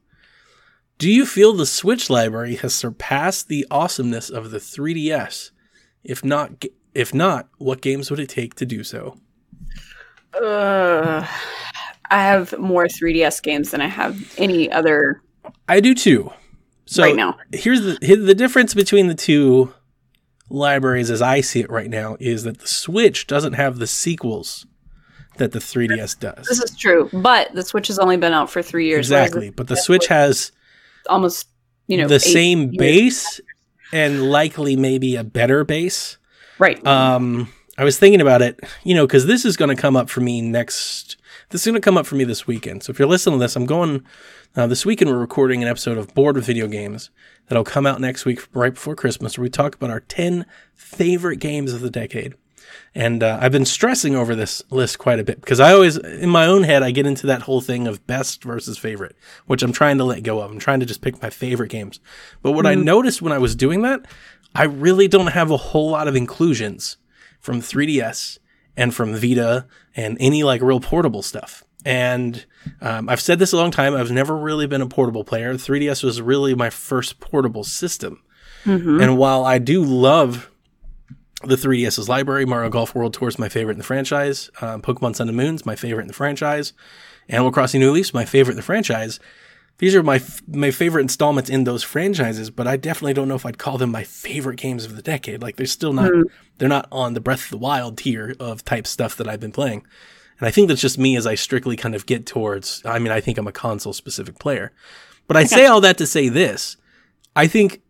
Do you feel the Switch library has surpassed the awesomeness of the 3DS? If not, what games would it take to do so? I have more 3DS games than I have any other. I do too. So right now, here's the difference between the two libraries as I see it right now is that the Switch doesn't have the sequels that the 3DS does. This is true, but the Switch has only been out for 3 years. Exactly, but the Switch has almost the same base and likely maybe a better base. Right. I was thinking about it, because this is going to come up for me next. This is going to come up for me this weekend. So if you're listening to this, I'm going this weekend. We're recording an episode of Bored with Video Games that'll come out next week, right before Christmas, where we talk about our 10 favorite games of the decade. And I've been stressing over this list quite a bit because I always, in my own head, I get into that whole thing of best versus favorite, which I'm trying to let go of. I'm trying to just pick my favorite games. But what I noticed when I was doing that, I really don't have a whole lot of inclusions from 3DS and from Vita and any like real portable stuff. And I've said this a long time. I've never really been a portable player. 3DS was really my first portable system. Mm-hmm. And while I do love the 3DS's library, Mario Golf World Tour is my favorite in the franchise. Pokemon Sun and Moon's my favorite in the franchise. Animal Crossing New Leaf's my favorite in the franchise. These are my favorite installments in those franchises, but I definitely don't know if I'd call them my favorite games of the decade. Like, they're still not they're not on the Breath of the Wild tier of type stuff that I've been playing. And I think that's just me as I strictly kind of get towards, I mean, I think I'm a console-specific player. But I say all that to say this. I think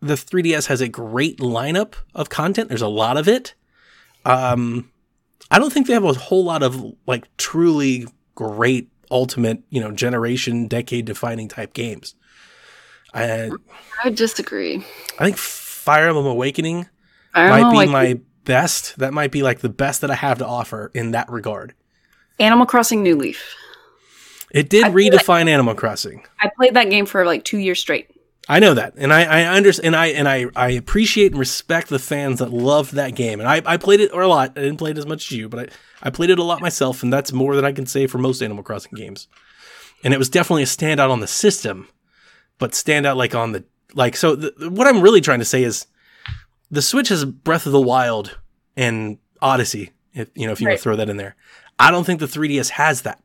the 3DS has a great lineup of content. There's a lot of it. I don't think they have a whole lot of, like, truly great ultimate, generation, decade-defining type games. I disagree. I think Fire Emblem Awakening might be my best. That might be like the best that I have to offer in that regard. Animal Crossing New Leaf. It did redefine Animal Crossing. I played that game for like 2 years straight. I know that, and I appreciate and respect the fans that love that game. And I played it a lot. I didn't play it as much as you, but I played it a lot myself, and that's more than I can say for most Animal Crossing games. And it was definitely a standout on the system, but standout like on the like. So what I'm really trying to say is, the Switch has Breath of the Wild and Odyssey. If you want to throw that in there, I don't think the 3DS has that.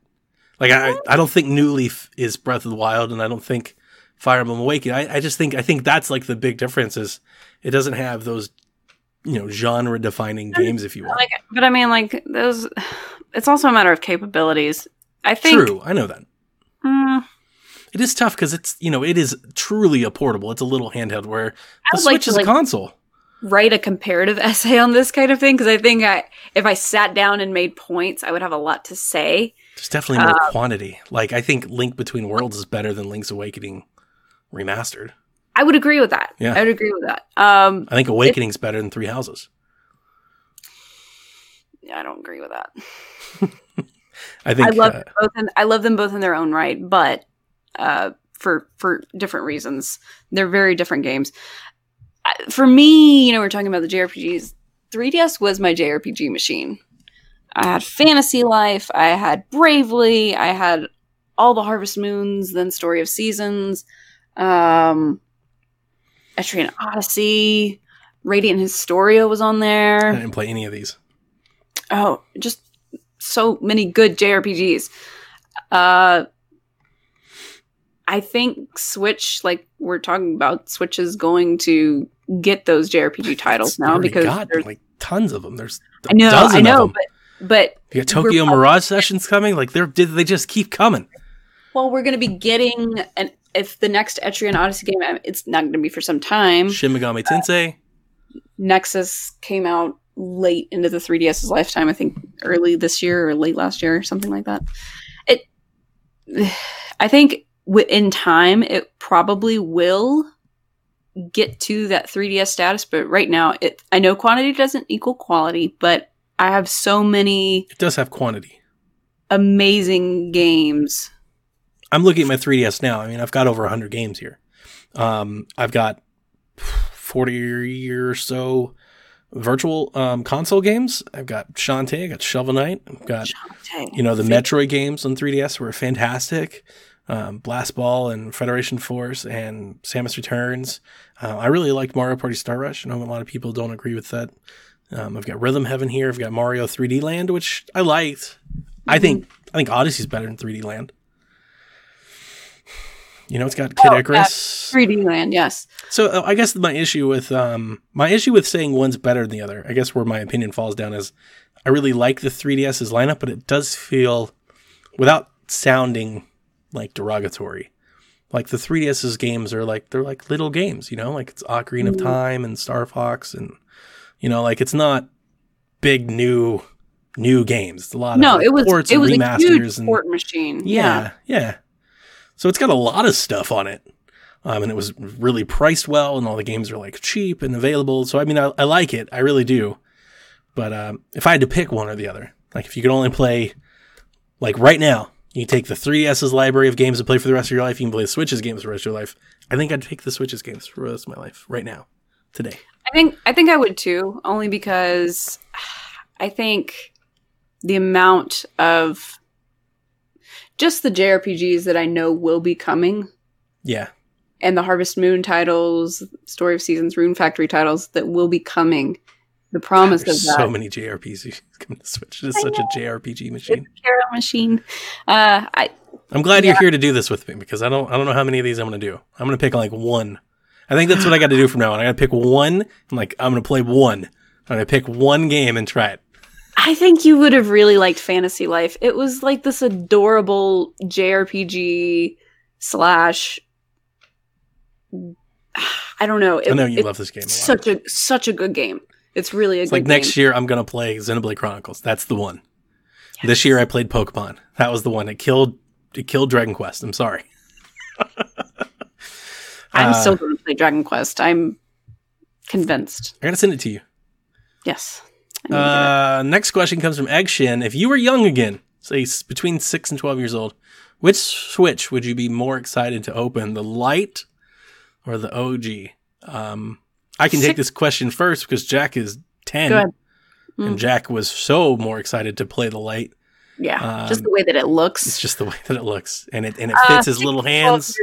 Like I don't think New Leaf is Breath of the Wild, and I don't think Fire Emblem Awakening. I think that's like the big difference is it doesn't have those, genre defining games, if you will. But I mean, those, it's also a matter of capabilities. I think. True. I know that. It is tough because it's, it is truly a portable. It's a little handheld where the Switch is a console. Write a comparative essay on this kind of thing. Cause I think if I sat down and made points, I would have a lot to say. There's definitely more quantity. I think Link Between Worlds is better than Link's Awakening Remastered. I would agree with that. Yeah. I would agree with that. I think Awakening's better than Three Houses. Yeah, I don't agree with that. I love them both in their own right, but for different reasons. They're very different games. For me, we're talking about the JRPGs. 3DS was my JRPG machine. I had Fantasy Life. I had Bravely. I had all the Harvest Moons, then Story of Seasons, Etrian Odyssey, Radiant Historia was on there. I didn't play any of these. Oh, just so many good JRPGs. I think Switch, we're talking about, Switch is going to get those JRPG titles now because there's tons of them. There's a dozen of them. But you got Tokyo Mirage Sessions coming. They just keep coming. Well, we're going to be getting if the next Etrian Odyssey game, it's not going to be for some time. Shin Megami Tensei. Nexus came out late into the 3DS's lifetime. I think early this year or late last year, or something like that. I think in time, it probably will get to that 3DS status. But right now, I know quantity doesn't equal quality, but I have so many. It does have quantity. Amazing games. I'm looking at my 3DS now. I mean, I've got over 100 games here. I've got 40 or so virtual console games. I've got Shantae. I got Shovel Knight. I've got the Metroid games on 3DS were fantastic. Blast Ball and Federation Force and Samus Returns. I really liked Mario Party Star Rush. I know a lot of people don't agree with that. I've got Rhythm Heaven here. I've got Mario 3D Land, which I liked. Mm-hmm. I think Odyssey's better than 3D Land. It's got Kid Icarus. 3D Land, yes. So I guess my issue with saying one's better than the other, I guess where my opinion falls down is I really like the 3DS's lineup, but it does feel, without sounding derogatory, the 3DS's games are they're little games, it's Ocarina of Time and Star Fox and. It's not big new games. It's a lot of ports and remasters. No, it was a huge port machine. Yeah. So it's got a lot of stuff on it. And it was really priced well, and all the games are cheap and available. So, I mean, I like it. I really do. But if I had to pick one or the other, if you could only play, right now, you take the 3DS's library of games to play for the rest of your life, you can play the Switch's games for the rest of your life. I think I'd take the Switch's games for the rest of my life right now, today. I think I would too, only because I think the amount of just the JRPGs that I know will be coming. Yeah. And the Harvest Moon titles, Story of Seasons, Rune Factory titles that will be coming. The promise of that. So many JRPGs coming to Switch. It is such a JRPG machine. It's a carrot machine. I'm glad you're here to do this with me because I don't know how many of these I'm going to do. I'm going to pick one. I think that's what I got to do from now on. I got to pick one. I'm going to play one. I'm going to pick one game and try it. I think you would have really liked Fantasy Life. It was this adorable JRPG / I don't know. I know you love this game a lot. Such a good game. It's really a good game. Next year, I'm going to play Xenoblade Chronicles. That's the one. Yes. This year, I played Pokemon. That was the one. It killed Dragon Quest. I'm sorry. I'm still going to play Dragon Quest. I'm convinced. I got to send it to you. Yes. Next question comes from Egg Shin. If you were young again, say between 6 and 12 years old, which Switch would you be more excited to open? The Lite or the OG? I can take this question first because Jack is 10. Good. Mm-hmm. And Jack was so more excited to play the light. Yeah, just the way that it looks. It's just the way that it looks, and it fits his little hands.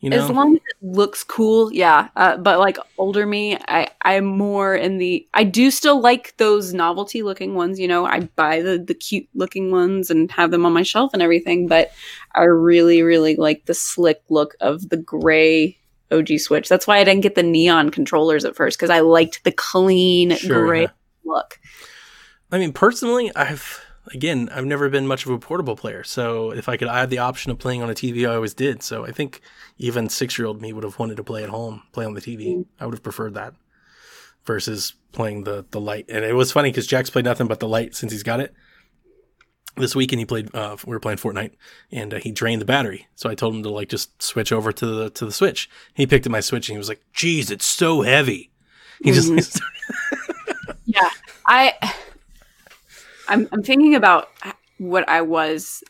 You know? As long as it looks cool, yeah. But like older me, I'm more in the. I do still like those novelty looking ones. You know, I buy the cute looking ones and have them on my shelf and everything. But I really, really like the slick look of the gray OG Switch. That's why I didn't get the neon controllers at first, because I liked the clean gray look. I mean, personally, I've never been much of a portable player. So if I could, I had the option of playing on a TV, I always did. So I think even 6-year-old me would have wanted to play at home, play on the TV. Mm-hmm. I would have preferred that versus playing the light. And it was funny because Jack's played nothing but the light since he's got it. This weekend he played, we were playing Fortnite, and he drained the battery. So I told him to like just switch over to the Switch. He picked up my Switch and he was like, "Geez, it's so heavy." He mm-hmm. just yeah, I'm thinking about what I was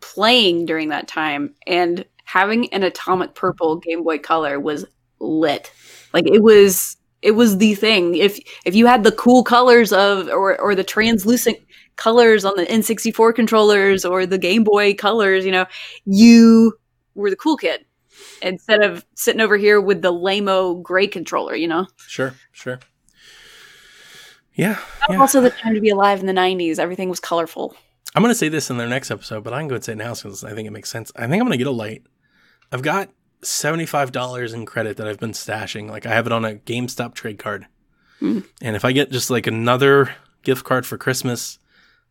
playing during that time, and having an Atomic Purple Game Boy Color was lit. Like it was the thing. If you had the cool colors of or the translucent colors on the N64 controllers or the Game Boy colors, you know, you were the cool kid instead of sitting over here with the lame-o gray controller, you know? Sure. Yeah. Also the time to be alive in the 90s. Everything was colorful. I'm going to say this in their next episode, but I can go and say it now since I think it makes sense. I think I'm going to get a light. I've got $75 in credit that I've been stashing. Like I have it on a GameStop trade card. Mm. And if I get just like another gift card for Christmas,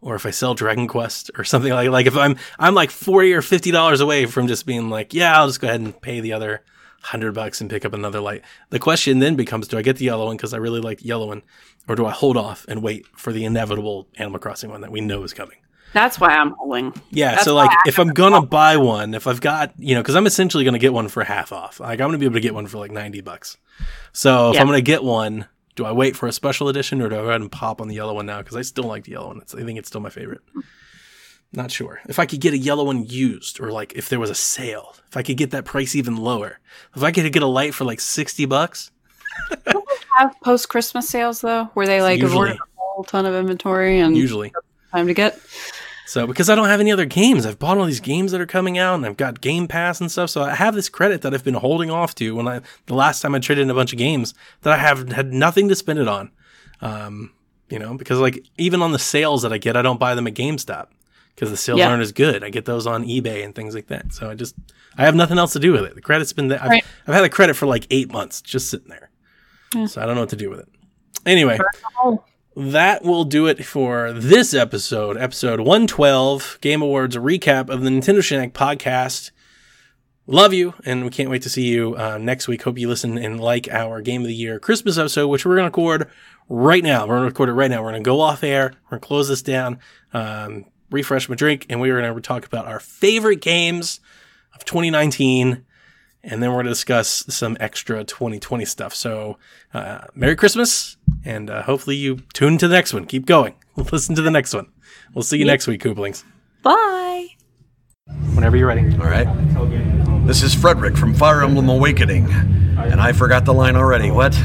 or if I sell Dragon Quest or something like if I'm like $40 or $50 away from just being like, yeah, I'll just go ahead and pay the other $100 and pick up another light. The question then becomes, do I get the yellow one because I really like the yellow one, or do I hold off and wait for the inevitable Animal Crossing one that we know is coming? That's why I'm holding. Yeah, that's so like if I'm gonna buy one, if I've got, you know, because I'm essentially gonna get one for half off. Like I'm gonna be able to get one for like $90. So if I'm gonna get one, do I wait for a special edition, or do I go ahead and pop on the yellow one now because I still like the yellow one? I think it's still my favorite. Not sure. If I could get a yellow one used, or like if there was a sale, if I could get that price even lower, if I could get a light for like $60. Don't we have post-Christmas sales though, where they like avoid a whole ton of inventory and usually time to get? So because I don't have any other games, I've bought all these games that are coming out, and I've got Game Pass and stuff. So I have this credit that I've been holding off to when the last time I traded in a bunch of games that I have had nothing to spend it on, you know, because like even on the sales that I get, I don't buy them at GameStop. Because the sales aren't as good. I get those on eBay and things like that. So I have nothing else to do with it. The credit's been there. I've had a credit for like 8 months just sitting there. Yeah. So I don't know what to do with it. Anyway, that will do it for this episode. Episode 112, Game Awards recap of the Nintendo Shack podcast. Love you, and we can't wait to see you next week. Hope you listen and like our Game of the Year Christmas episode, which we're going to record right now. We're going to record it right now. We're going to go off air. We're going to close this down. Refresh my drink, and we are going to talk about our favorite games of 2019, and then we're going to discuss some extra 2020 stuff. So Merry Christmas, and hopefully you tune to the next one. Keep going. Listen to the next one. We'll see you next week, Kooplings. Bye. Whenever you're ready. All right. This is Frederick from Fire Emblem Awakening, and I forgot the line already. What?